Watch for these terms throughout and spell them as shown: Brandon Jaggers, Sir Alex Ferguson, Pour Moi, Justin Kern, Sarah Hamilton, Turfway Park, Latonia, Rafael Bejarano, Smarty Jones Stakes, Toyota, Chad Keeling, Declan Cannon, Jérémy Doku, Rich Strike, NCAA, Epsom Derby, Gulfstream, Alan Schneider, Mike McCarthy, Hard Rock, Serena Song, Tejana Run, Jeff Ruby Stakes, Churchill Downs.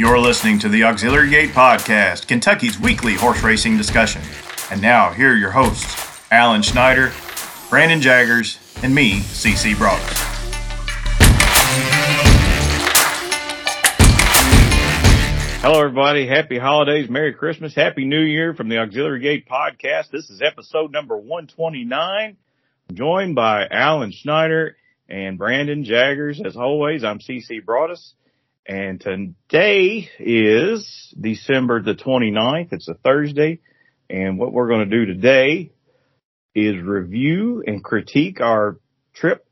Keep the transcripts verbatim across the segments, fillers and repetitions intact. You're listening to the Auxiliary Gate Podcast, Kentucky's weekly horse racing discussion. And now, here are your hosts, Alan Schneider, Brandon Jaggers, and me, C C Broaddus. Hello, everybody. Happy holidays. Merry Christmas. Happy New Year from the Auxiliary Gate Podcast. This is episode number one twenty-nine. I'm joined by Alan Schneider and Brandon Jaggers. As always, I'm C C Broaddus. And today is December the twenty-ninth. It's a Thursday. And what we're going to do today is review and critique our trip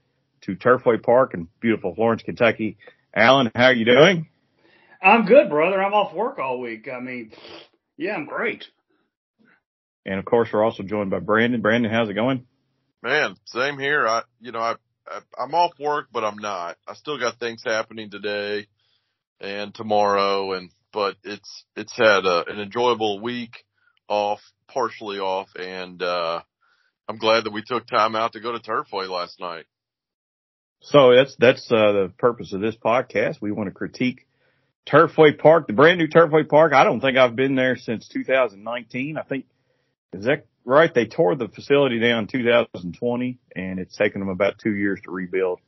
to Turfway Park in beautiful Florence, Kentucky. Alan, how are you doing? I'm good, brother. I'm off work all week. I mean, yeah, I'm great. And, of course, we're also joined by Brandon. Brandon, how's it going? Man, same here. I, you know, I, I, I'm off work, but I'm not. I still got things happening today and tomorrow, and but it's it's had a, an enjoyable week off, partially off, and uh, I'm glad that we took time out to go to Turfway last night. So that's that's uh, the purpose of this podcast. We want to critique Turfway Park, the brand new Turfway Park. I don't think I've been there since two thousand nineteen. I think, is that right? They tore the facility down in two thousand twenty, and it's taken them about two years to rebuild.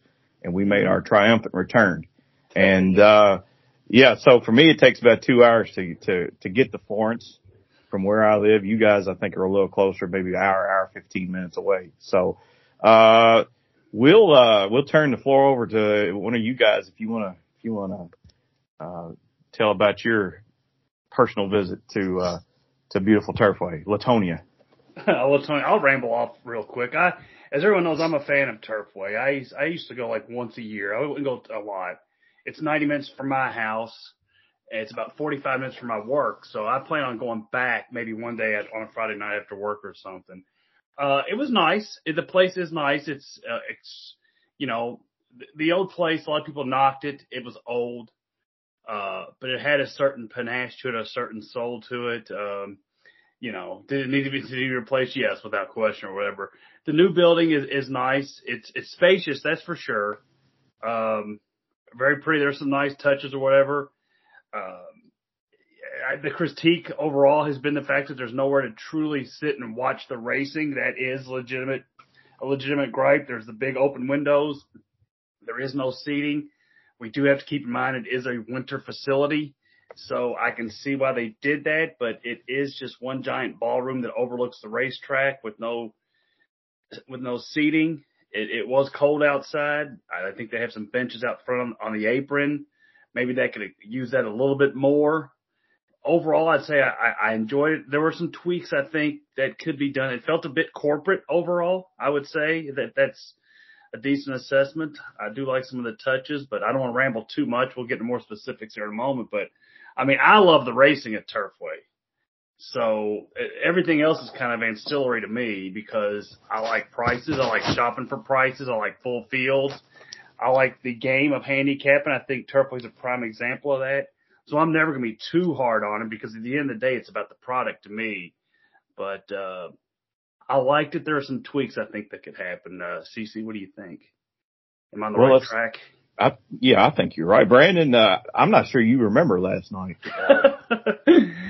And we made our triumphant return. And, uh, yeah, so for me, it takes about two hours to, to, to get to Florence from where I live. You guys, I think, are a little closer, maybe an hour, hour, fifteen minutes away. So, uh, we'll, uh, we'll turn the floor over to one of you guys if you want to, if you want to. Uh, tell about your personal visit to, uh, to beautiful Turfway, Latonia. Latonia, I'll ramble off real quick. I, as everyone knows, I'm a fan of Turfway. I, I used to go like once a year. I wouldn't go a lot. It's ninety minutes from my house. And it's about forty-five minutes from my work. So I plan on going back maybe one day at, on a Friday night after work or something. Uh, it was nice. It, the place is nice. It's, uh, it's, you know, the, the old place, a lot of people knocked it. It was old. Uh, but it had a certain panache to it, a certain soul to it. Um, you know, did it need to be, to be replaced? Yes, without question or whatever. The new building is, is nice. It's, it's spacious. That's for sure. Um, very pretty. There's some nice touches or whatever. Um, I, the critique overall has been the fact that there's nowhere to truly sit and watch the racing. That is legitimate, a legitimate gripe. There's the big open windows. There is no seating. We do have to keep in mind it is a winter facility, so I can see why they did that, but it is just one giant ballroom that overlooks the racetrack with no with no seating. It, it was cold outside. I think they have some benches out front on, on the apron. Maybe they could use that a little bit more. Overall, I'd say I, I enjoyed it. There were some tweaks, I think, that could be done. It felt a bit corporate overall, I would say. that that's. A decent assessment. I do like some of the touches, but I don't want to ramble too much. We'll get to more specifics here in a moment. But, I mean, I love the racing at Turfway. So everything else is kind of ancillary to me because I like prices. I like shopping for prices. I like full fields. I like the game of handicapping. I think Turfway is a prime example of that. So I'm never going to be too hard on it because at the end of the day, it's about the product to me. But, uh, I liked it. There are some tweaks I think that could happen. Uh, C C, what do you think? Am I on the well, right track? I, yeah, I think you're right. Brandon, uh, I'm not sure you remember last night.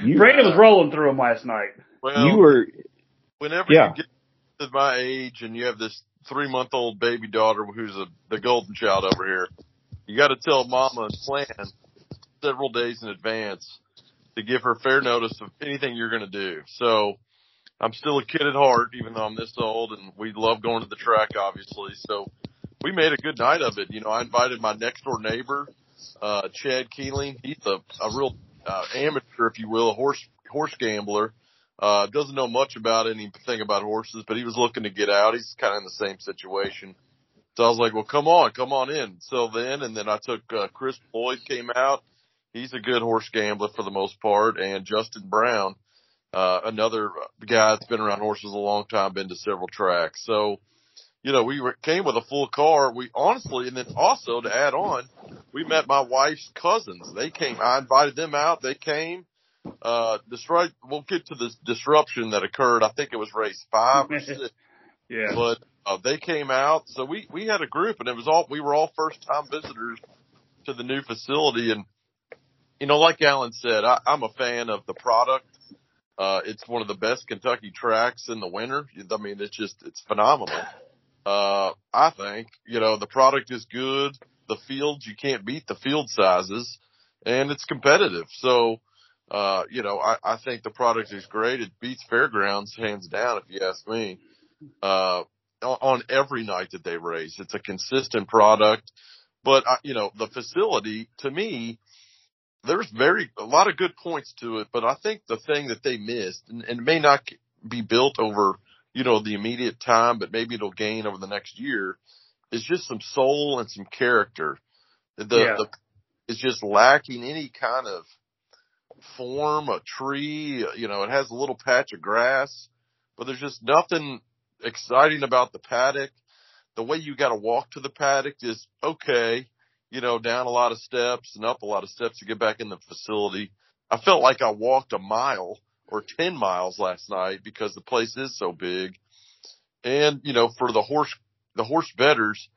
you, Brandon was rolling through them last night. Well, you were. Whenever yeah. you get to my age and you have this three-month-old baby daughter who's a, the golden child over here, you got to tell mama and plan several days in advance to give her fair notice of anything you're going to do. So I'm still a kid at heart, even though I'm this old, and we love going to the track, obviously. So we made a good night of it. You know, I invited my next-door neighbor, uh Chad Keeling. He's a, a real uh, amateur, if you will, a horse horse gambler. Uh doesn't know much about anything about horses, but he was looking to get out. He's kind of in the same situation. So I was like, well, come on, come on in. So then, and then I took uh, Chris Floyd came out. He's a good horse gambler for the most part, and Justin Brown. Uh, another guy that's been around horses a long time, been to several tracks. So, you know, we were, came with a full car. We honestly, and then also to add on, we met my wife's cousins. They came. I invited them out. They came. Uh, this right, we'll get to this disruption that occurred. I think it was race five or six. Yeah. But uh, they came out. So we, we had a group, and it was all, we were all first time visitors to the new facility. And you know, like Alan said, I, I'm a fan of the product. Uh, it's one of the best Kentucky tracks in the winter. I mean, it's just, it's phenomenal. Uh, I think, you know, the product is good. The field, you can't beat the field sizes, and it's competitive. So, uh, you know, I, I think the product is great. It beats fairgrounds hands down, if you ask me, uh, on every night that they race. It's a consistent product, but I, you know, the facility to me, there's very, a lot of good points to it, but I think the thing that they missed, and, and it may not be built over, you know, the immediate time, but maybe it'll gain over the next year, is just some soul and some character. The, yeah. the it's just lacking any kind of form, a tree, you know, it has a little patch of grass, but there's just nothing exciting about the paddock. The way you got to walk to the paddock is okay. You know, down a lot of steps and up a lot of steps to get back in the facility. I felt like I walked a mile or ten miles last night because the place is so big. And, you know, for the horse, the horse bettors,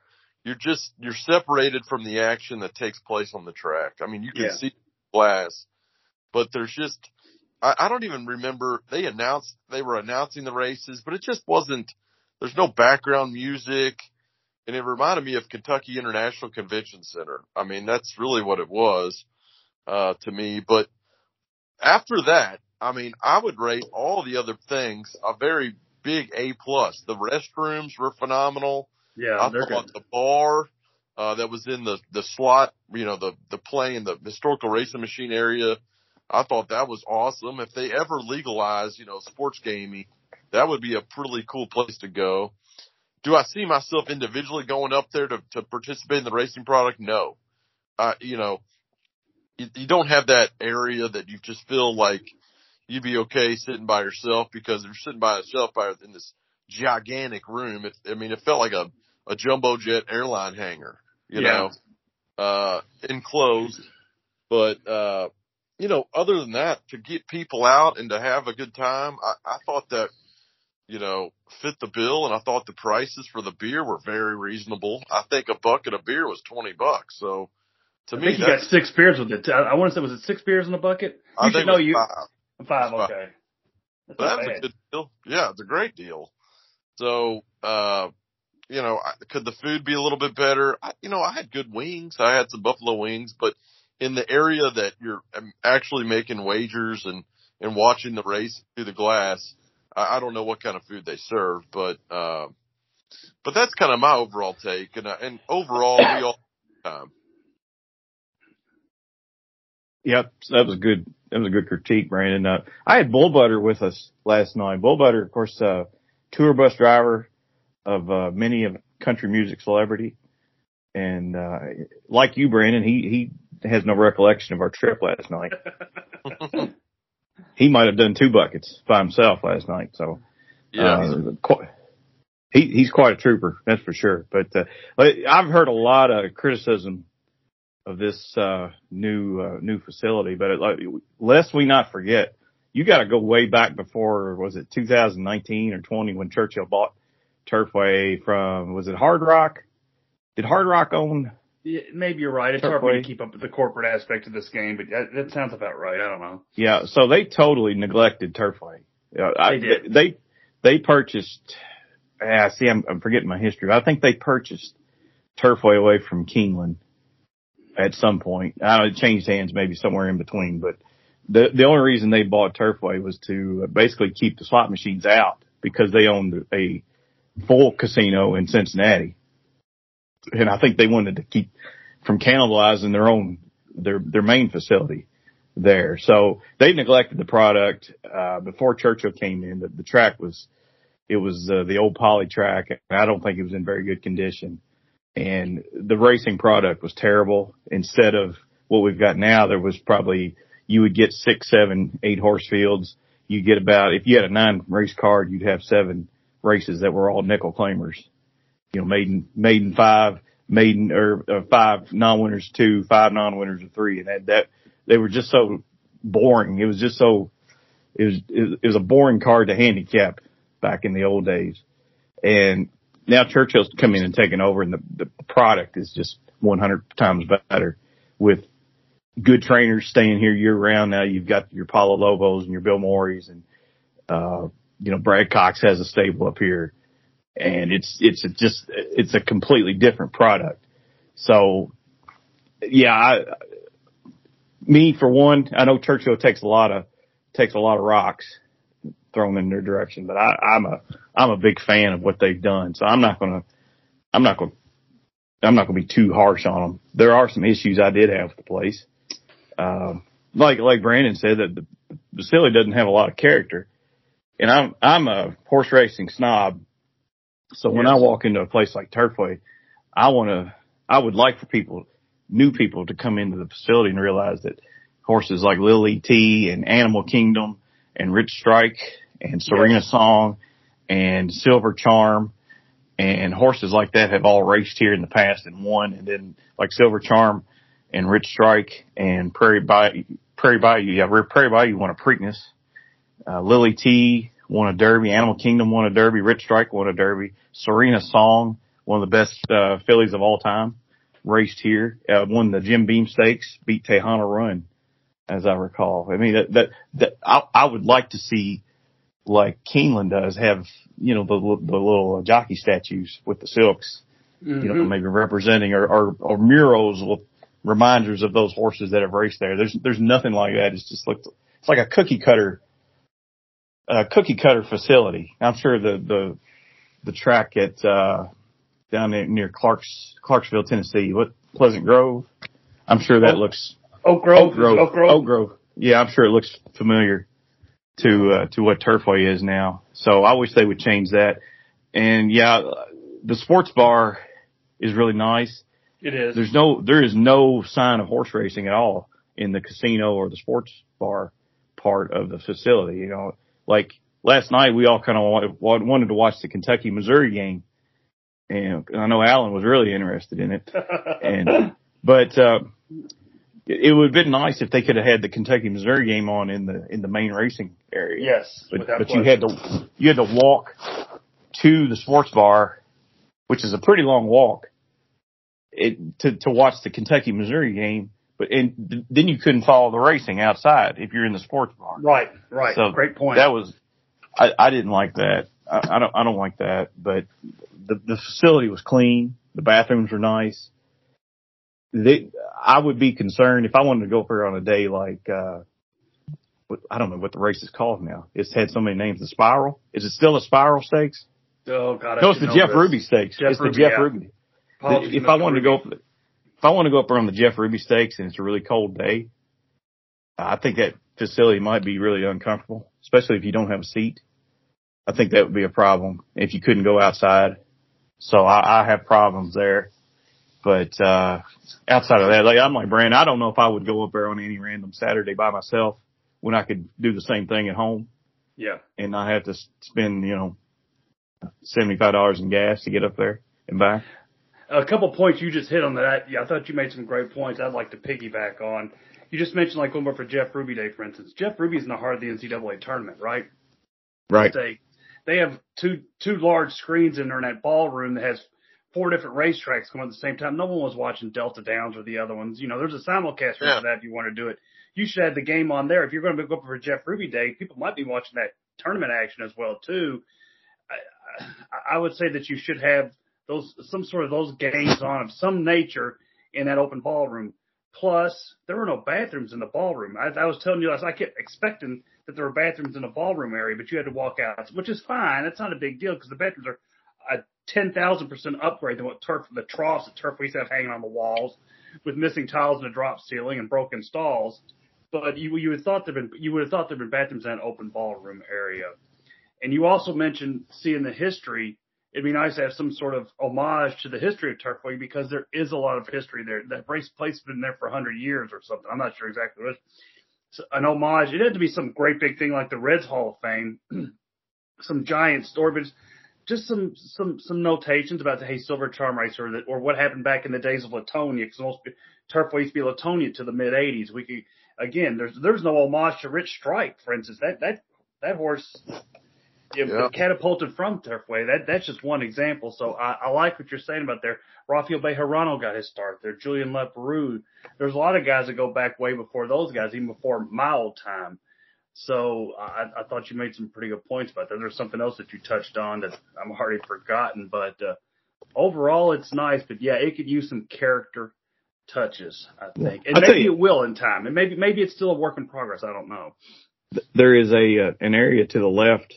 you're just, you're separated from the action that takes place on the track. I mean, you can yeah. see the glass, but there's just, I, I don't even remember, they announced, they were announcing the races, but it just wasn't, there's no background music. And it reminded me of Kentucky International Convention Center. I mean, that's really what it was, uh, to me. But after that, I mean, I would rate all the other things a very big A plus. The restrooms were phenomenal. Yeah. I thought good. The bar, uh, that was in the, the slot, you know, the, the play in the historical racing machine area. I thought that was awesome. If they ever legalize, you know, sports gaming, that would be a pretty cool place to go. Do I see myself individually going up there to, to participate in the racing product? No. Uh, you know, you, you don't have that area that you just feel like you'd be okay sitting by yourself, because if you're sitting by yourself by, in this gigantic room, it, I mean, it felt like a, a jumbo jet airline hangar, you yeah. know, uh, enclosed. But, uh, you know, other than that, to get people out and to have a good time, I, I thought that, you know, fit the bill. And I thought the prices for the beer were very reasonable. I think a bucket of beer was twenty bucks. So to I me, think you got six beers with it. I want to say, was it six beers in the bucket? You I should think know you. Five. five okay. That's that was bad. A good deal. Yeah. It's a great deal. So, uh, you know, could the food be a little bit better? I, you know, I had good wings. I had some buffalo wings, but in the area that you're actually making wagers and, and watching the race through the glass, I don't know what kind of food they serve, but, uh, but that's kind of my overall take. And, uh, and overall, we all, um, yep. So that was good. That was a good critique, Brandon. Uh, I had Bull Butter with us last night. Bull Butter, of course, uh, tour bus driver of, uh, many of country music celebrity. And, uh, like you, Brandon, he, he has no recollection of our trip last night. He might have done two buckets by himself last night. So, yeah, uh, quite, he, he's quite a trooper. That's for sure. But, uh, I've heard a lot of criticism of this, uh, new, uh, new facility, but it, like, lest we not forget, you got to go way back before, was it two thousand nineteen or twenty when Churchill bought Turfway from, was it Hard Rock? Did Hard Rock own? Yeah, maybe you're right. It's hard for me to keep up with the corporate aspect of this game, but that, that sounds about right. I don't know. Yeah, so they totally neglected Turfway. Uh, they I, did. They, they purchased uh, – see, I'm, I'm forgetting my history. I think they purchased Turfway away from Keeneland at some point. I don't know, it changed hands maybe somewhere in between, but the, the only reason they bought Turfway was to basically keep the slot machines out because they owned a full casino in Cincinnati. And I think they wanted to keep from cannibalizing their own, their, their main facility there. So they neglected the product, uh, before Churchill came in. The, the track was, it was, uh, the old poly track. And I don't think it was in very good condition. And the racing product was terrible. Instead of what we've got now, there was probably, you would get six, seven, eight horse fields. You get about, if you had a nine race card, you'd have seven races that were all nickel claimers. You know, maiden, maiden five, maiden or uh, five non-winners, two, five non-winners, or three, and that, that they were just so boring. It was just so it was it was a boring card to handicap back in the old days. And now Churchill's come in and taken over, and the, the product is just one hundred times better with good trainers staying here year round. Now you've got your Paulo Lobos and your Bill Morey's, and uh, you know, Brad Cox has a stable up here, and it's it's just it's a completely different product. So, yeah, I, me for one, I know Churchill takes a lot of takes a lot of rocks thrown in their direction, but I, I'm a I'm a big fan of what they've done. So I'm not gonna I'm not gonna I'm not gonna be too harsh on them. There are some issues I did have with the place. Um, like like Brandon said, that the facility doesn't have a lot of character, and I'm I'm a horse racing snob. So when yes. I walk into a place like Turfway, I want to I would like for people, new people, to come into the facility and realize that horses like Lily T and Animal Kingdom and Rich Strike and Serena yes. Song and Silver Charm and horses like that have all raced here in the past and won. And then like Silver Charm and Rich Strike and Prairie Bayou, Prairie Bayou, yeah, Prairie Bayou won a Preakness. Uh, Lily T won a Derby. Animal Kingdom won a Derby. Rich Strike won a Derby. Serena Song, one of the best uh, fillies of all time, raced here. Uh, won the Jim Beam Stakes. Beat Tejana Run, as I recall. I mean, that that, that I, I would like to see, like Keeneland does, have, you know, the the little jockey statues with the silks, mm-hmm. you know, maybe representing or, or or murals with reminders of those horses that have raced there. There's there's nothing like that. It's just like it's like a cookie cutter. Uh, cookie cutter facility. I'm sure the, the, the track at, uh, down there near Clarks, Clarksville, Tennessee, what Pleasant Grove? I'm sure that Oak, looks, Oak Grove, Oak Grove, Oak Grove, Oak Grove. Yeah, I'm sure it looks familiar to, uh, to what Turfway is now. So I wish they would change that. And yeah, the sports bar is really nice. It is. There's no, there is no sign of horse racing at all in the casino or the sports bar part of the facility, you know. Like last night, we all kind of wanted to watch the Kentucky-Missouri game, and I know Alan was really interested in it. And but uh, it would have been nice if they could have had the Kentucky-Missouri game on in the in the main racing area. Yes, but, but you had to you had to walk to the sports bar, which is a pretty long walk, it, to to watch the Kentucky-Missouri game. But and then you couldn't follow the racing outside if you're in the sports bar. Right, right. So great point. That was, I, I didn't like that. I, I don't, I don't like that. But the, the facility was clean. The bathrooms were nice. They, I would be concerned if I wanted to go up here on a day like, uh, I don't know what the race is called now. It's had so many names. The Spiral. Is it still a Spiral Stakes? Oh God, I no, it's the Jeff this. Ruby Stakes. Jeff it's Ruby, the Jeff yeah. Ruby. The, if I wanted Ruby. to go. If I want to go up around the Jeff Ruby Stakes and it's a really cold day, I think that facility might be really uncomfortable, especially if you don't have a seat. I think that would be a problem if you couldn't go outside. So I, I have problems there. But uh outside of that, like I'm like, Brandon, I don't know if I would go up there on any random Saturday by myself when I could do the same thing at home. Yeah. And not have to spend, you know, seventy-five dollars in gas to get up there and back. A couple points you just hit on that. Yeah, I thought you made some great points I'd like to piggyback on. You just mentioned, like, one more for Jeff Ruby Day, for instance. Jeff Ruby's in the heart of the N C double A tournament, right? Right. They, they have two two large screens in there in that ballroom that has four different racetracks going at the same time. No one was watching Delta Downs or the other ones. You know, there's a simulcast yeah. for that if you want to do it. You should have the game on there. If you're going to go for Jeff Ruby Day, people might be watching that tournament action as well, too. I, I would say that you should have those some sort of those games on of some nature in that open ballroom. Plus, there were no bathrooms in the ballroom. I, I was telling you, I kept expecting that there were bathrooms in the ballroom area, but you had to walk out, which is fine. That's not a big deal because the bathrooms are a ten thousand percent upgrade than what turf, the troughs that Turf we used to have hanging on the walls with missing tiles and a drop ceiling and broken stalls. But you you would have thought there been you would have thought there'd been bathrooms in that open ballroom area. And you also mentioned seeing the history. It'd be nice to have some sort of homage to the history of Turfway because there is a lot of history there. That race place has been there for one hundred years or something. I'm not sure exactly what. So an homage. It had to be some great big thing like the Reds Hall of Fame, some giant story, but just some some some notations about the hey Silver Charm race or that or what happened back in the days of Latonia. Because most Turfway used to be Latonia to the mid eighties. We could again. There's there's no homage to Rich Strike, for instance. That that that horse. you know, yeah. catapulted from Turfway. That that's just one example. So I, I like what you're saying about there. Rafael Bejarano got his start there. Julian Leperoux. There's a lot of guys that go back way before those guys, even before my old time. So I, I thought you made some pretty good points about that. There's something else that you touched on that I'm already forgotten, but uh, overall it's nice. But yeah, it could use some character touches, I think, and I'll maybe it will in time. And maybe maybe it's still a work in progress. I don't know. There is a uh, an area to the left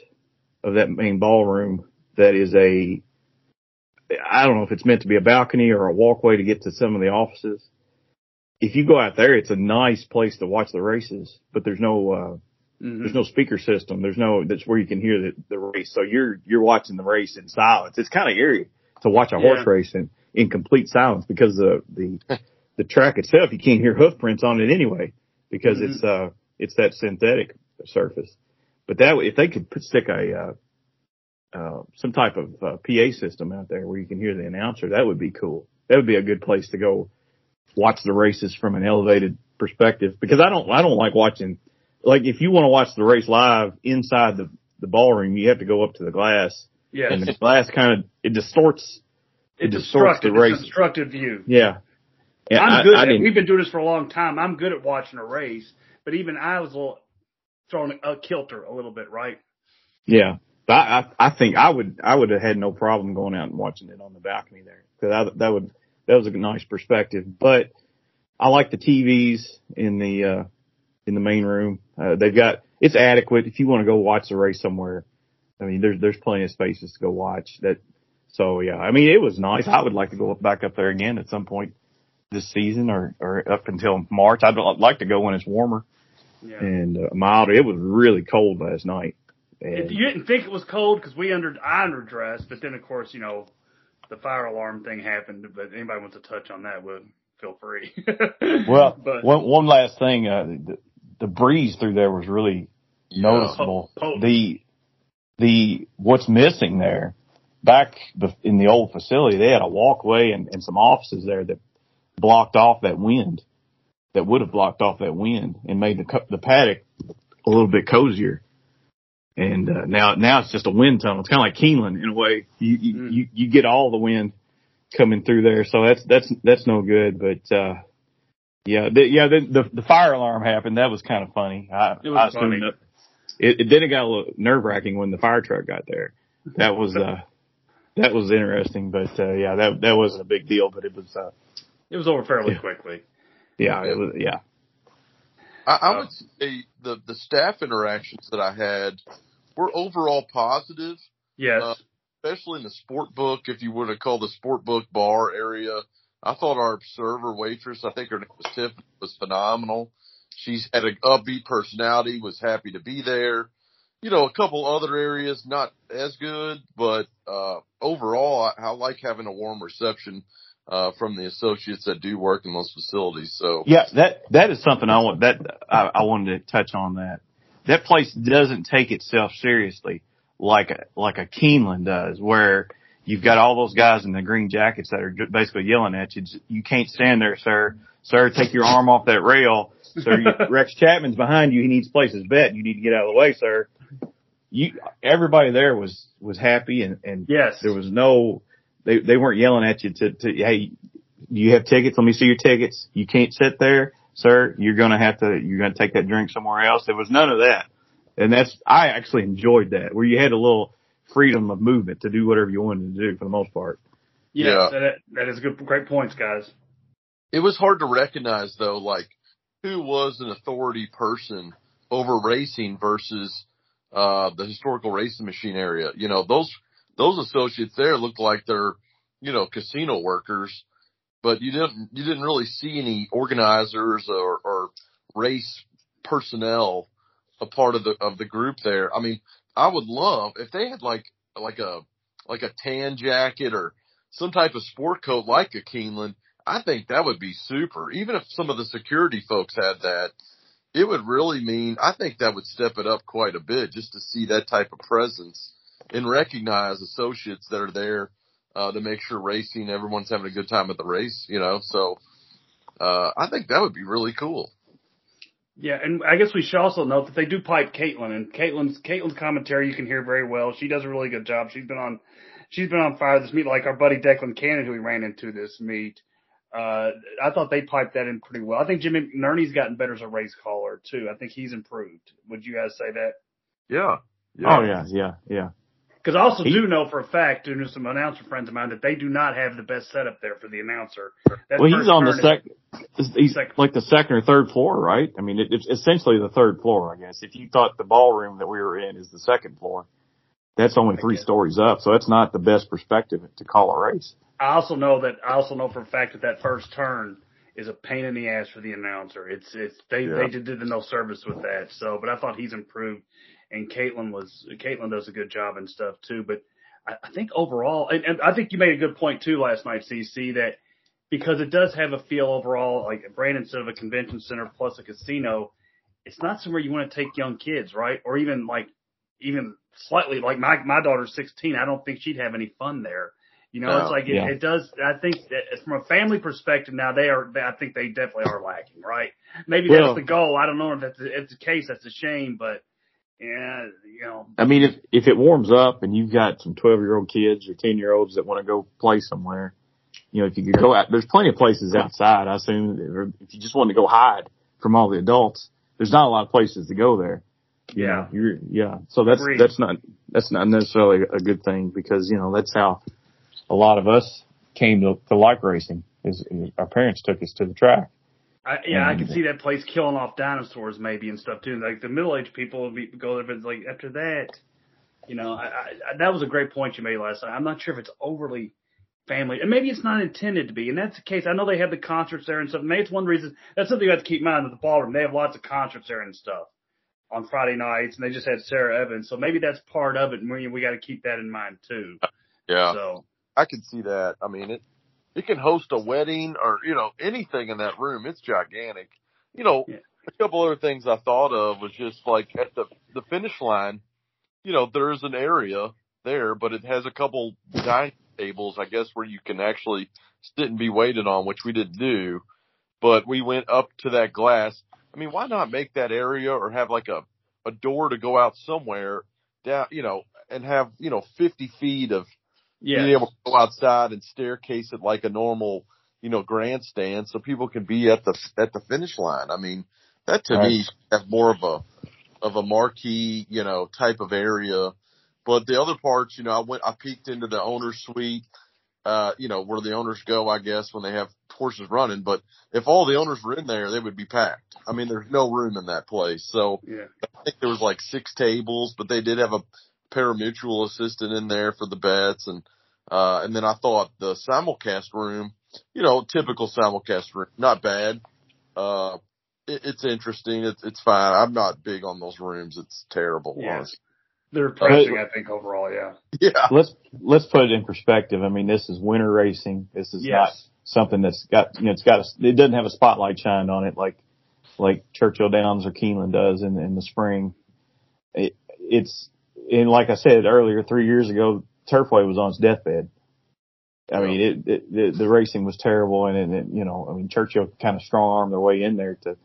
of that main ballroom that is a, I don't know if it's meant to be a balcony or a walkway to get to some of the offices. If you go out there, it's a nice place to watch the races, but there's no uh, mm-hmm. there's no speaker system. There's no that's where you can hear the, the race. So you're you're watching the race in silence. It's kind of eerie to watch a yeah. horse race in, in complete silence because the the the track itself, you can't hear hoof prints on it anyway because mm-hmm. it's uh it's that synthetic surface. But that if they could put, stick a uh, uh, some type of uh, P A system out there where you can hear the announcer, that would be cool. That would be a good place to go watch the races from an elevated perspective, because I don't I don't like watching. Like if you want to watch the race live inside the the ballroom, you have to go up to the glass. Yes. And the glass kind of it distorts. It, it distorts the race. It's a destructive view. Yeah. And I'm I, good. I at, we've been doing this for a long time. I'm good at watching a race, but even I was a little. Throwing a kilter a little bit, right? Yeah, I, I I think I would I would have had no problem going out and watching it on the balcony there, because that would that was a nice perspective. But I like the T Vs in the uh, in the main room. Uh, they've got it's adequate if you want to go watch the race somewhere. I mean, there's there's plenty of spaces to go watch that. So yeah, I mean it was nice. I would like to go back up there again at some point this season or or up until March. I'd like to go when it's warmer. Yeah. And uh, mild. It was really cold last night. If you didn't think it was cold because we under I underdressed, but then of course you know the fire alarm thing happened. But anybody wants to touch on that, would feel free. Well, but, one, one last thing, uh, the, the breeze through there was really noticeable. Yeah, po- po- the the what's missing there back in the old facility, they had a walkway and, and some offices there that blocked off that wind. That would have blocked off that wind and made the the paddock a little bit cozier. And uh, now now it's just a wind tunnel. It's kind of like Keeneland in a way. You you, mm. you you get all the wind coming through there, so that's that's that's no good. But uh, yeah, the, yeah, the, the the fire alarm happened. That was kind of funny. I, it was I funny. That, it, it then it got a little nerve wracking when the fire truck got there. That was uh, that was interesting. But uh, yeah, that that wasn't a big deal. But it was uh, it was over fairly yeah. quickly. Yeah, it was, yeah. I, I would say the, the staff interactions that I had were overall positive. Yes. Uh, especially in the sport book, if you were to call the sport book bar area. I thought our server waitress, I think her name was Tiff, was phenomenal. She's had an upbeat personality, was happy to be there. You know, a couple other areas, not as good, but uh, overall, I, I like having a warm reception. Uh, from the associates that do work in those facilities. So yeah, that, that is something I want, that I, I wanted to touch on that. That place doesn't take itself seriously like a, like a Keeneland does, where you've got all those guys in the green jackets that are basically yelling at you. You can't stand there, sir. Sir, take your arm off that rail. Sir, Rex Chapman's behind you. He needs places bet. You need to get out of the way, sir. You, everybody there was, was happy and, and yes. there was no, They they weren't yelling at you to, to, hey, do you have tickets? Let me see your tickets. You can't sit there, sir. You're going to have to, you're going to take that drink somewhere else. There was none of that. And that's, I actually enjoyed that, where you had a little freedom of movement to do whatever you wanted to do for the most part. Yes, yeah. That, that is good. Great points, guys. It was hard to recognize, though, like who was an authority person over racing versus uh, the historical racing machine area. You know, those. Those associates there looked like they're, you know, casino workers, but you didn't you didn't really see any organizers or, or race personnel a part of the of the group there. I mean, I would love if they had like like a like a tan jacket or some type of sport coat like a Keeneland. I think that would be super. Even if some of the security folks had that, it would really mean I think that would step it up quite a bit just to see that type of presence. And recognize associates that are there uh, to make sure racing, everyone's having a good time at the race, you know. So uh, I think that would be really cool. Yeah, and I guess we should also note that they do pipe Caitlin, and Caitlin's Caitlin's commentary you can hear very well. She does a really good job. She's been on she's been on fire this meet, like our buddy Declan Cannon, who we ran into this meet. Uh, I thought they piped that in pretty well. I think Jimmy McNerney's gotten better as a race caller too. I think he's improved. Would you guys say that? Yeah. yeah. Oh yeah, yeah, yeah. Because I also he, do know for a fact, due to some announcer friends of mine, that they do not have the best setup there for the announcer. That well, he's on the second, he's second. like the second or third floor, right? I mean, it, it's essentially the third floor, I guess. If you thought the ballroom that we were in is the second floor, that's only three stories up, so that's not the best perspective to call a race. I also know that I also know for a fact that that first turn is a pain in the ass for the announcer. It's it's they yeah. they did, did the no service with that. So, but I thought he's improved. And Caitlin was Caitlin does a good job and stuff too, but I, I think overall, and, and I think you made a good point too last night, C C, that because it does have a feel overall like Brandon, instead of a convention center plus a casino, it's not somewhere you want to take young kids, right? Or even like even slightly like my my daughter's sixteen, I don't think she'd have any fun there. You know, oh, it's like yeah. it, it does. I think that from a family perspective, now they are. I think they definitely are lacking, right? Maybe well, that's the goal. I don't know if that's the, if the case. That's a shame, but. Yeah, you know. I mean, if if it warms up and you've got some twelve-year-old kids or ten-year-olds that want to go play somewhere, you know, if you could go out, there's plenty of places outside, I assume. If you just want to go hide from all the adults, there's not a lot of places to go there. You yeah. Know, you're, yeah. So that's Agreed. that's not that's not necessarily a good thing because, you know, that's how a lot of us came to, to like racing. Is our parents took us to the track. I, yeah, I can see that place killing off dinosaurs maybe and stuff too. Like the middle-aged people will be, go there, but it's like after that, you know, I, I, that was a great point you made last night. I'm not sure if it's overly family, and maybe it's not intended to be, and that's the case. I know they have the concerts there and stuff. Maybe it's one reason. That's something you have to keep in mind with the ballroom. They have lots of concerts there and stuff on Friday nights, and they just had Sarah Evans, so maybe that's part of it, and we, we got to keep that in mind too. Yeah, so I can see that. I mean, it. It can host a wedding or, you know, anything in that room. It's gigantic. You know, yeah. a couple other things I thought of was just like at the, the finish line, you know, there's an area there, but it has a couple dining tables, I guess, where you can actually sit and be waited on, which we didn't do. But we went up to that glass. I mean, why not make that area or have like a, a door to go out somewhere down, you know, and have, you know, fifty feet of, yeah, being able to go outside and staircase it like a normal, you know, grandstand, so people can be at the at the finish line. I mean, that to right. me has more of a of a marquee, you know, type of area. But the other parts, you know, I went, I peeked into the owner's suite, uh, you know, where the owners go, I guess, when they have horses running. But if all the owners were in there, they would be packed. I mean, there's no room in that place. So yeah. I think there was like six tables, but they did have a parimutuel assistant in there for the bets, and uh and then I thought the simulcast room, you know, typical simulcast room, not bad. Uh it, it's interesting, it's it's fine. I'm not big on those rooms. It's terrible. Yeah. Honestly. They're depressing, I think, overall, yeah. Yeah. Let's let's put it in perspective. I mean, this is winter racing. This is yes. not something that's got you know, it's got a, it doesn't have a spotlight shined on it like like Churchill Downs or Keeneland does in in the spring. It, it's And like I said earlier, three years ago, Turfway was on its deathbed. I mean, it, it, it the racing was terrible, and it, it, you know, I mean, Churchill kind of strong armed their way in there to,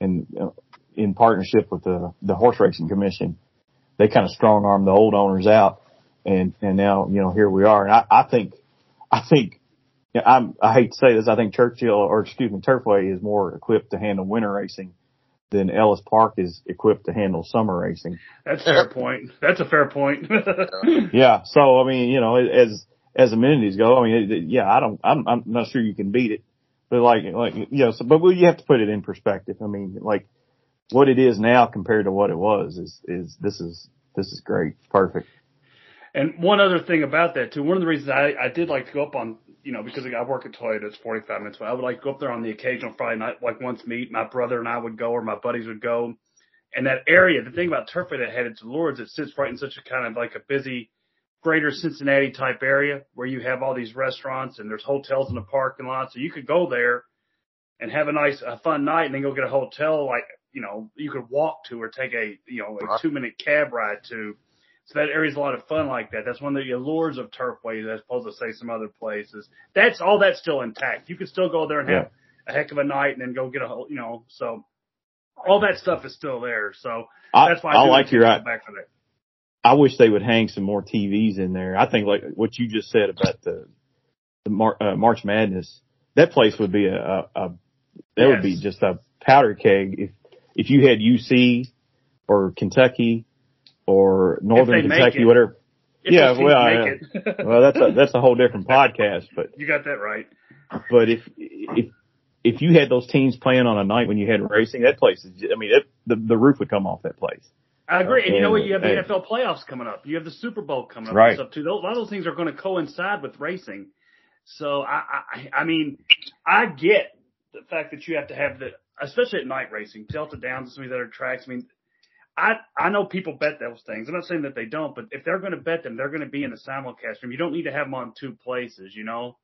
and uh, in partnership with the the Horse Racing Commission, they kind of strong armed the old owners out, and and now you know here we are. And I, I think, I think, you know, I'm I hate to say this, I think Churchill or excuse me, Turfway is more equipped to handle winter racing then Ellis Park is equipped to handle summer racing. That's a fair point. That's a fair point. yeah. So, I mean, you know, as, as amenities go, I mean, it, yeah, I don't, I'm, I'm not sure you can beat it, but like, like, you know, so, but you have to put it in perspective. I mean, like what it is now compared to what it was is, is this is, this is great. Perfect. And one other thing about that too, one of the reasons I, I did like to go up on, you know, because I work at Toyota, it's forty-five minutes away. I would like to go up there on the occasional Friday night, like once meet, my brother and I would go or my buddies would go. And that area, the thing about Turfway that headed to Lourdes, it sits right in such a kind of like a busy greater Cincinnati type area where you have all these restaurants and there's hotels in the parking lot. So you could go there and have a nice, a fun night and then go get a hotel, like, you know, you could walk to or take a, you know, a two minute cab ride to. So that area's a lot of fun like that. That's one of the allures of Turfway as opposed to, say, some other places. That's all that's still intact. You can still go there and yeah. have a heck of a night and then go get a whole, you know. So all that stuff is still there. So I, that's why I, I like your idea. Back for that. I wish they would hang some more T Vs in there. I think like what you just said about the the Mar- uh, March Madness, that place would be a, a, a that yes. would be just a powder keg if if you had U C or Kentucky or Northern Kentucky, whatever. If yeah, well, I, well, that's a, that's a whole different podcast. But you got that right. But if if if you had those teams playing on a night when you had racing, that place is just, I mean, it, the the roof would come off that place. I agree. And you know what? You have the N F L playoffs coming up. You have the Super Bowl coming up. Right. And stuff too. A lot of those things are going to coincide with racing. So, I, I I mean, I get the fact that you have to have the, especially at night racing, Delta Downs and some of these other tracks. I mean, I I know people bet those things. I'm not saying that they don't, but if they're going to bet them, they're going to be in the simulcast room. You don't need to have them on two places, you know,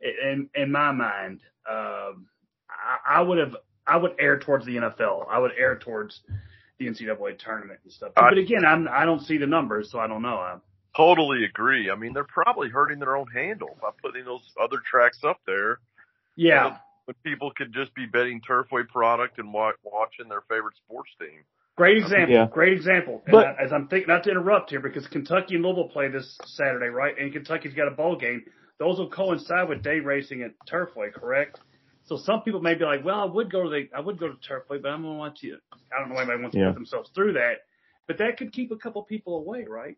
in, in my mind. Um, I, I would have, I would err towards the N F L. I would err towards the N C double A tournament and stuff. But again, I'm, I don't see the numbers, so I don't know. I totally agree. I mean, they're probably hurting their own handle by putting those other tracks up there. Yeah. But people could just be betting Turfway product and watch, watching their favorite sports team. Great example. Yeah. Great example. And but, I, as I'm thinking, not to interrupt here, because Kentucky and Louisville play this Saturday, right? And Kentucky's got a bowl game. Those will coincide with day racing at Turfway, correct? So some people may be like, well, I would go to the, I would go to Turfway, but I'm going to watch you. I don't know why anybody wants yeah. to put themselves through that, but that could keep a couple people away, right?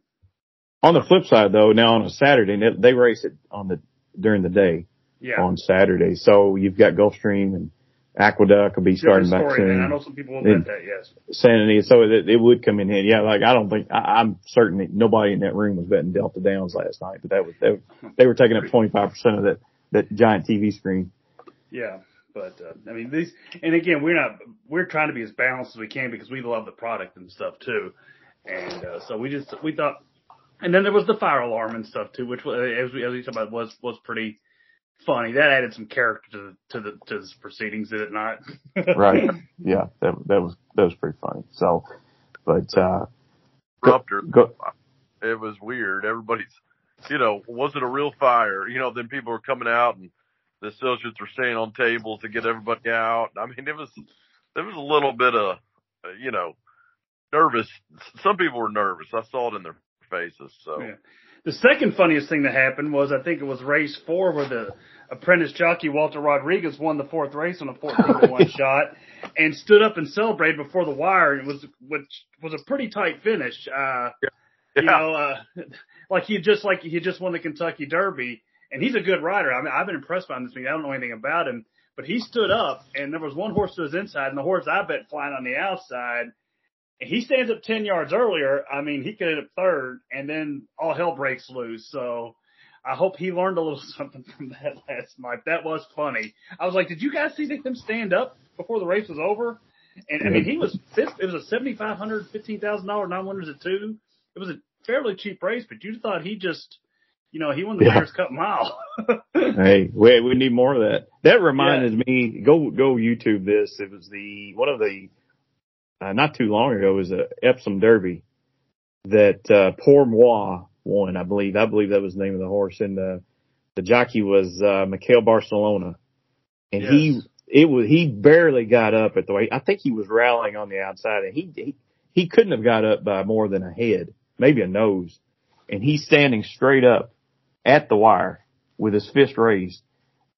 On the flip side, though, now on a Saturday, they race it on the during the day yeah. on Saturday. So you've got Gulfstream and Aqueduct will be starting back soon. Man. I know some people will bet that, yes. Sanity, so it, it would come in handy. Yeah, like I don't think I, I'm certain that nobody in that room was betting Delta Downs last night, but that was they, they were taking up twenty-five percent of that that giant T V screen. Yeah, but, uh, I mean, these, and again, we're not, we're trying to be as balanced as we can because we love the product and stuff too. And, uh, so we just, we thought, and then there was the fire alarm and stuff too, which was, as we, as we talked about, was, was pretty funny. That added some character to the, to the, to the proceedings, did it not? Right. Yeah. That, that was, that was pretty funny. So, but, uh, go, go. It was weird. Everybody's, you know, was it a real fire? You know, then people were coming out and, the associates were staying on tables to get everybody out. I mean, it was, there was a little bit of, you know, nervous. Some people were nervous. I saw it in their faces. So yeah. The second funniest thing that happened was, I think it was race four where the apprentice jockey, Walter Rodriguez, won the fourth race on a fourteen to one shot and stood up and celebrated before the wire. It was, which was a pretty tight finish. Uh, yeah. Yeah. You know, uh, like he just, like he just won the Kentucky Derby. And he's a good rider. I mean, I've been impressed by him this week. I don't know anything about him, but he stood up, and there was one horse to his inside, and the horse I bet flying on the outside. And he stands up ten yards earlier. I mean, he could end up third, and then all hell breaks loose. So I hope he learned a little something from that last night. That was funny. I was like, did you guys see him stand up before the race was over? And I mean, he was fifth. It was a seventy-five hundred dollars, fifteen thousand dollars, nine winners at two. It was a fairly cheap race, but you thought he just. You know, he won the Bears yeah. Cup mile. Hey, we we need more of that. That reminded yeah. me. Go go YouTube this. It was the one of the uh, not too long ago was a Epsom Derby that uh, Pour Moi won. I believe. I believe that was the name of the horse, and the the jockey was uh, Michael Barcelona, and yes. he it was he barely got up at the way. I think he was rallying on the outside, and he he, he couldn't have got up by more than a head, maybe a nose, and he's standing straight up at the wire with his fist raised.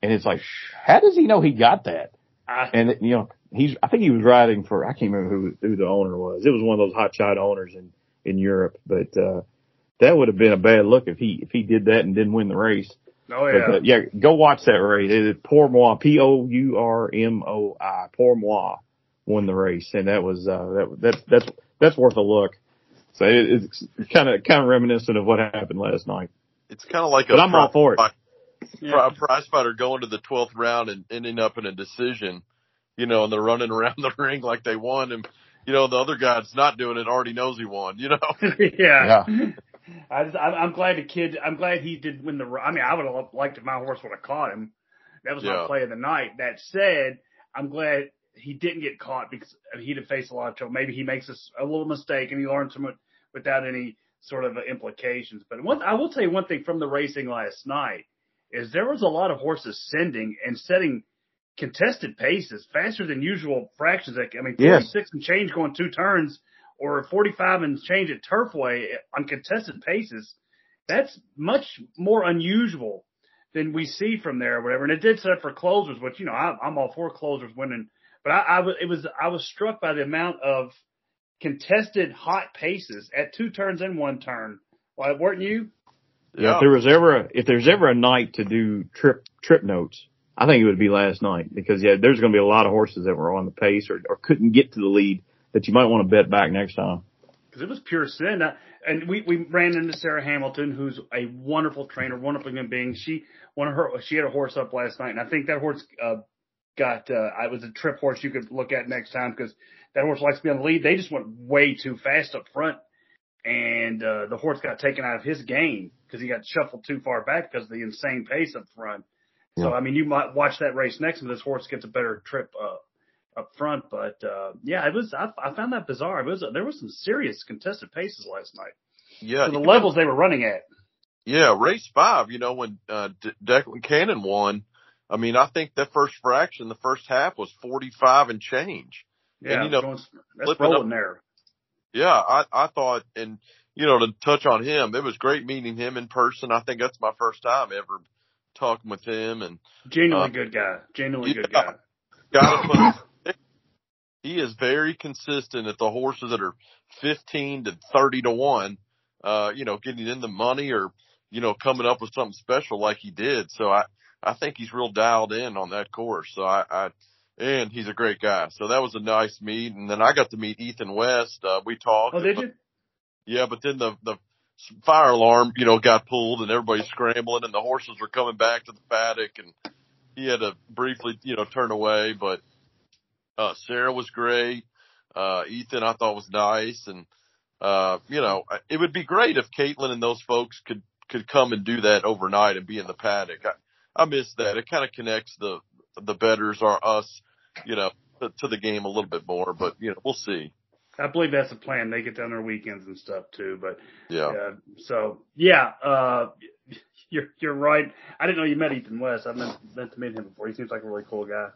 And it's like, how does he know he got that? I, and, you know, he's, I think he was riding for, I can't remember who, who the owner was. It was one of those hotshot owners in, in Europe, but, uh, that would have been a bad look if he, if he did that and didn't win the race. Oh, yeah. But, uh, yeah, go watch that race. It, Pour Moi, P O U R M O I, Pour Moi won the race. And that was, uh, that, that, that's, that's worth a look. So it, it's kind of, kind of reminiscent of what happened last night. It's kind of like a, I'm all for it. Yeah. a prize fighter going to the twelfth round and ending up in a decision, you know, and they're running around the ring like they won. And, you know, the other guy that's not doing it already knows he won, you know? yeah. yeah. I just, I'm glad the kid, I'm glad he did win the, I mean, I would have liked if my horse would have caught him. That was yeah. my play of the night. That said, I'm glad he didn't get caught because he'd have faced a lot of trouble. Maybe he makes a, a little mistake and he learns from it without any sort of implications. But one, I will tell you one thing from the racing last night is there was a lot of horses sending and setting contested paces, faster than usual fractions. I mean, forty-six yes. and change going two turns, or forty-five and change at Turfway on contested paces. That's much more unusual than we see from there or whatever. And it did set up for closers, which, you know, I, I'm all for closers winning. But I, I, it was, I was struck by the amount of contested hot paces at two turns and one turn. Why, weren't you? Yeah. If there was ever a, if there's ever a night to do trip trip notes, I think it would be last night, because yeah, there's going to be a lot of horses that were on the pace or, or couldn't get to the lead that you might want to bet back next time. Because it was pure sin. I, and we, we ran into Sarah Hamilton, who's a wonderful trainer, wonderful human being. She one of her she had a horse up last night, and I think that horse uh, got uh, it was a trip horse you could look at next time, because that horse likes to be on the lead. They just went way too fast up front. And uh, the horse got taken out of his game because he got shuffled too far back because of the insane pace up front. Yeah. So, I mean, you might watch that race next and this horse gets a better trip uh, up front. But, uh, yeah, it was. I, I found that bizarre. It was uh, there was some serious contested paces last night. Yeah. So the levels know, they were running at. Yeah, race five, you know, when uh, De- Declan Cannon won, I mean, I think the first fraction, the first half was forty-five and change. Yeah, and, you know, going, that's rolling up there. Yeah, I, I thought, and, you know, to touch on him, it was great meeting him in person. I think that's my first time ever talking with him. And genuinely uh, good guy. Genuinely yeah, good guy. Gotta put, he is very consistent at the horses that are fifteen to thirty to one, uh, you know, getting in the money or, you know, coming up with something special like he did. So I, I think he's real dialed in on that course. So I, I And he's a great guy. So that was a nice meet. And then I got to meet Ethan West. Uh, we talked. Oh, did you? Yeah, but then the, the fire alarm, you know, got pulled and everybody's scrambling and the horses were coming back to the paddock. And he had to briefly, you know, turn away. But uh, Sarah was great. Uh, Ethan, I thought, was nice. And, uh, you know, it would be great if Caitlin and those folks could, could come and do that overnight and be in the paddock. I, I miss that. It kind of connects the – the bettors are us, you know, to, to the game a little bit more, but, you know, we'll see. I believe that's the plan. They get down their weekends and stuff too, but yeah. Uh, so yeah, uh, you're, you're right. I didn't know you met Ethan West. I meant, meant to meet him before. He seems like a really cool guy.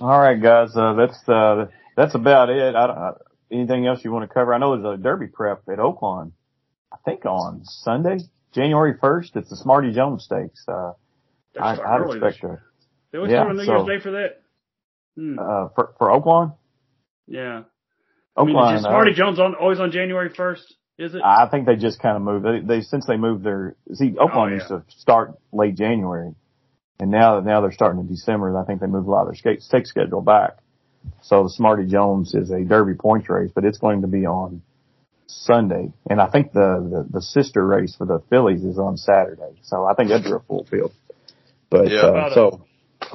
All right, guys. Uh, that's, uh, that's about it. I don't, I, anything else you want to cover? I know there's a derby prep at Oaklawn, I think on Sunday, January first. It's the Smarty Jones Stakes. Uh, I, I'd expect her. They always yeah, do on New so, Year's Day for that. Hmm. Uh, for for Oaklawn? Yeah. Oaklawn. I mean, is Marty uh, Jones on, always on January first, is it? I think they just kind of moved. They, they since they moved their see Oaklawn oh, yeah. used to start late January, and now now they're starting in December. And I think they moved a lot of their stake schedule back. So the Smarty Jones is a Derby points race, but it's going to be on Sunday, and I think the, the the sister race for the fillies is on Saturday. So I think that'd be a full field. But, yeah, uh, so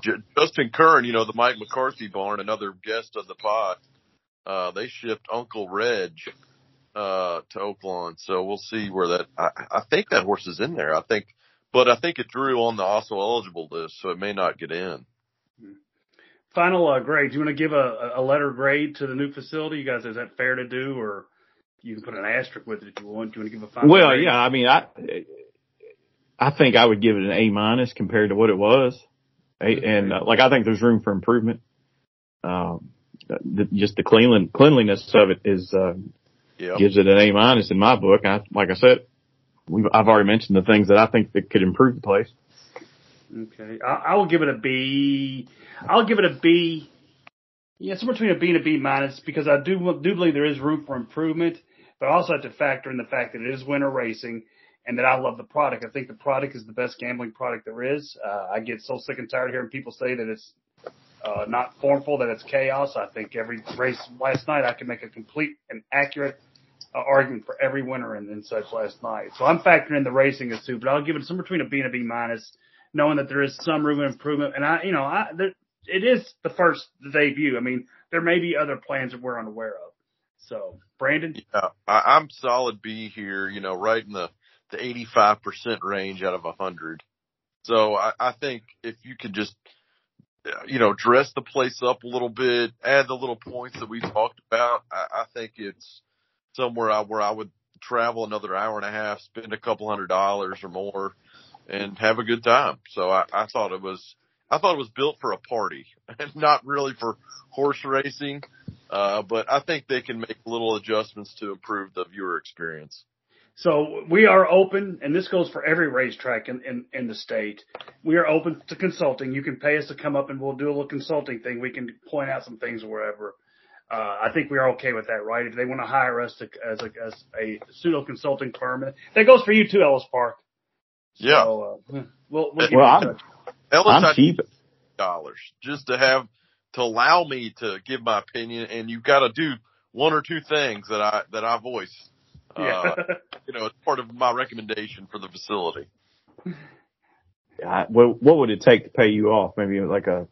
J- Justin Kern, you know, the Mike McCarthy barn, another guest of the pod, uh, they shipped Uncle Reg uh, to Oaklawn. So we'll see where that. I, I think that horse is in there. I think, but I think it drew on the also eligible list, so it may not get in. Final uh, grade. Do you want to give a, a letter grade to the new facility? You guys, is that fair to do, or you can put an asterisk with it if you want? Do you want to give a final? Well, grade? yeah. I mean, I. It, I think I would give it an A minus compared to what it was. And uh, like, I think there's room for improvement. Um, the, just the cleanliness, cleanliness of it is, uh, yep. gives it an A minus in my book. I, like I said, we've, I've already mentioned the things that I think that could improve the place. Okay. I, I will give it a B. I'll give it a B. Yeah. Somewhere between a B and a B minus, because I do, do believe there is room for improvement, but I also have to factor in the fact that it is winter racing. And that I love the product. I think the product is the best gambling product there is. Uh, I get so sick and tired of hearing people say that it's uh, not formful, that it's chaos. I think every race last night I could make a complete and accurate uh, argument for every winner and, and such last night. So I'm factoring in the racing as too, but I'll give it somewhere between a B and a B minus, knowing that there is some room for improvement. And I, you know, I, there, it is the first debut. I mean, there may be other plans that we're unaware of. So, Brandon? Yeah, I, I'm solid B here, you know, right in the, the eighty-five percent range out of one hundred. So I, I think if you could just, you know, dress the place up a little bit, add the little points that we talked about, I, I think it's somewhere I, where I would travel another hour and a half, spend a couple hundred dollars or more, and have a good time. So I, I thought it was I thought it was built for a party and not really for horse racing. Uh, but I think they can make little adjustments to improve the viewer experience. So we are open, and this goes for every racetrack in, in, in the state. We are open to consulting. You can pay us to come up, and we'll do a little consulting thing. We can point out some things wherever. Uh, I think we are okay with that, right? If they want to hire us to, as a, as a pseudo consulting firm, that goes for you too, Ellis Park. Yeah. So, uh, we'll, we'll well, I'm, Ellis, I'm cheap. Dollars just to have to allow me to give my opinion, and you've got to do one or two things that I that I voice. Yeah. Uh, you know, it's part of my recommendation for the facility. I, what, what would it take to pay you off? Maybe like a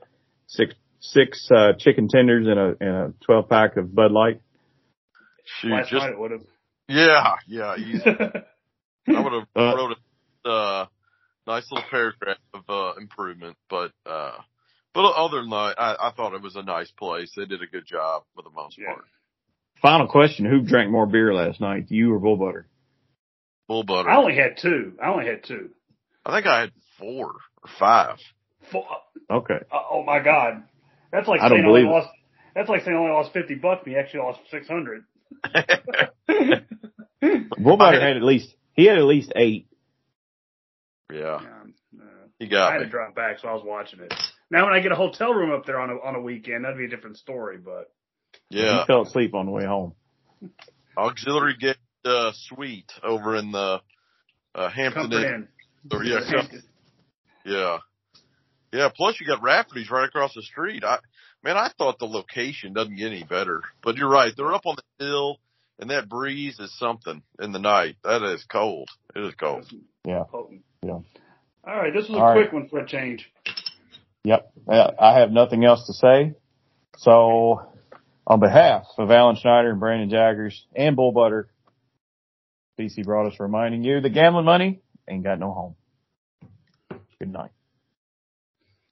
six six uh, chicken tenders and a and a twelve pack of Bud Light. Shoot, Last just, night it would have. Yeah, yeah. Easy. I would have uh, wrote a uh, nice little paragraph of uh, improvement, but uh, but other than that, I, I thought it was a nice place. They did a good job for the most yeah. part. Final question, who drank more beer last night, you or Bull Butter? Bull Butter. I only had two. I only had two. I think I had four or five. Four. Okay. Uh, oh, my God. That's like I don't believe lost, That's like saying I only lost fifty bucks, and he actually lost six hundred. Bull Butter had at least, he had at least eight. Yeah. yeah uh, he got I had me. to drop back, so I was watching it. Now when I get a hotel room up there on a, on a weekend, that'd be a different story, but. Yeah. He fell asleep on the way home. Auxiliary Gate uh, Suite over in the uh, Hampton Inn. Or, yeah, Hampton. yeah. Yeah, plus you got Rafferty's right across the street. I Man, I thought the location doesn't get any better. But you're right. They're up on the hill, and that breeze is something in the night. That is cold. It is cold. Yeah. yeah. All right, this was a All quick right. one for a change. Yep. I have nothing else to say. So... on behalf of Alan Schneider and Brandon Jaggers and Bull Butter, C C Broaddus reminding you the gambling money ain't got no home. Good night.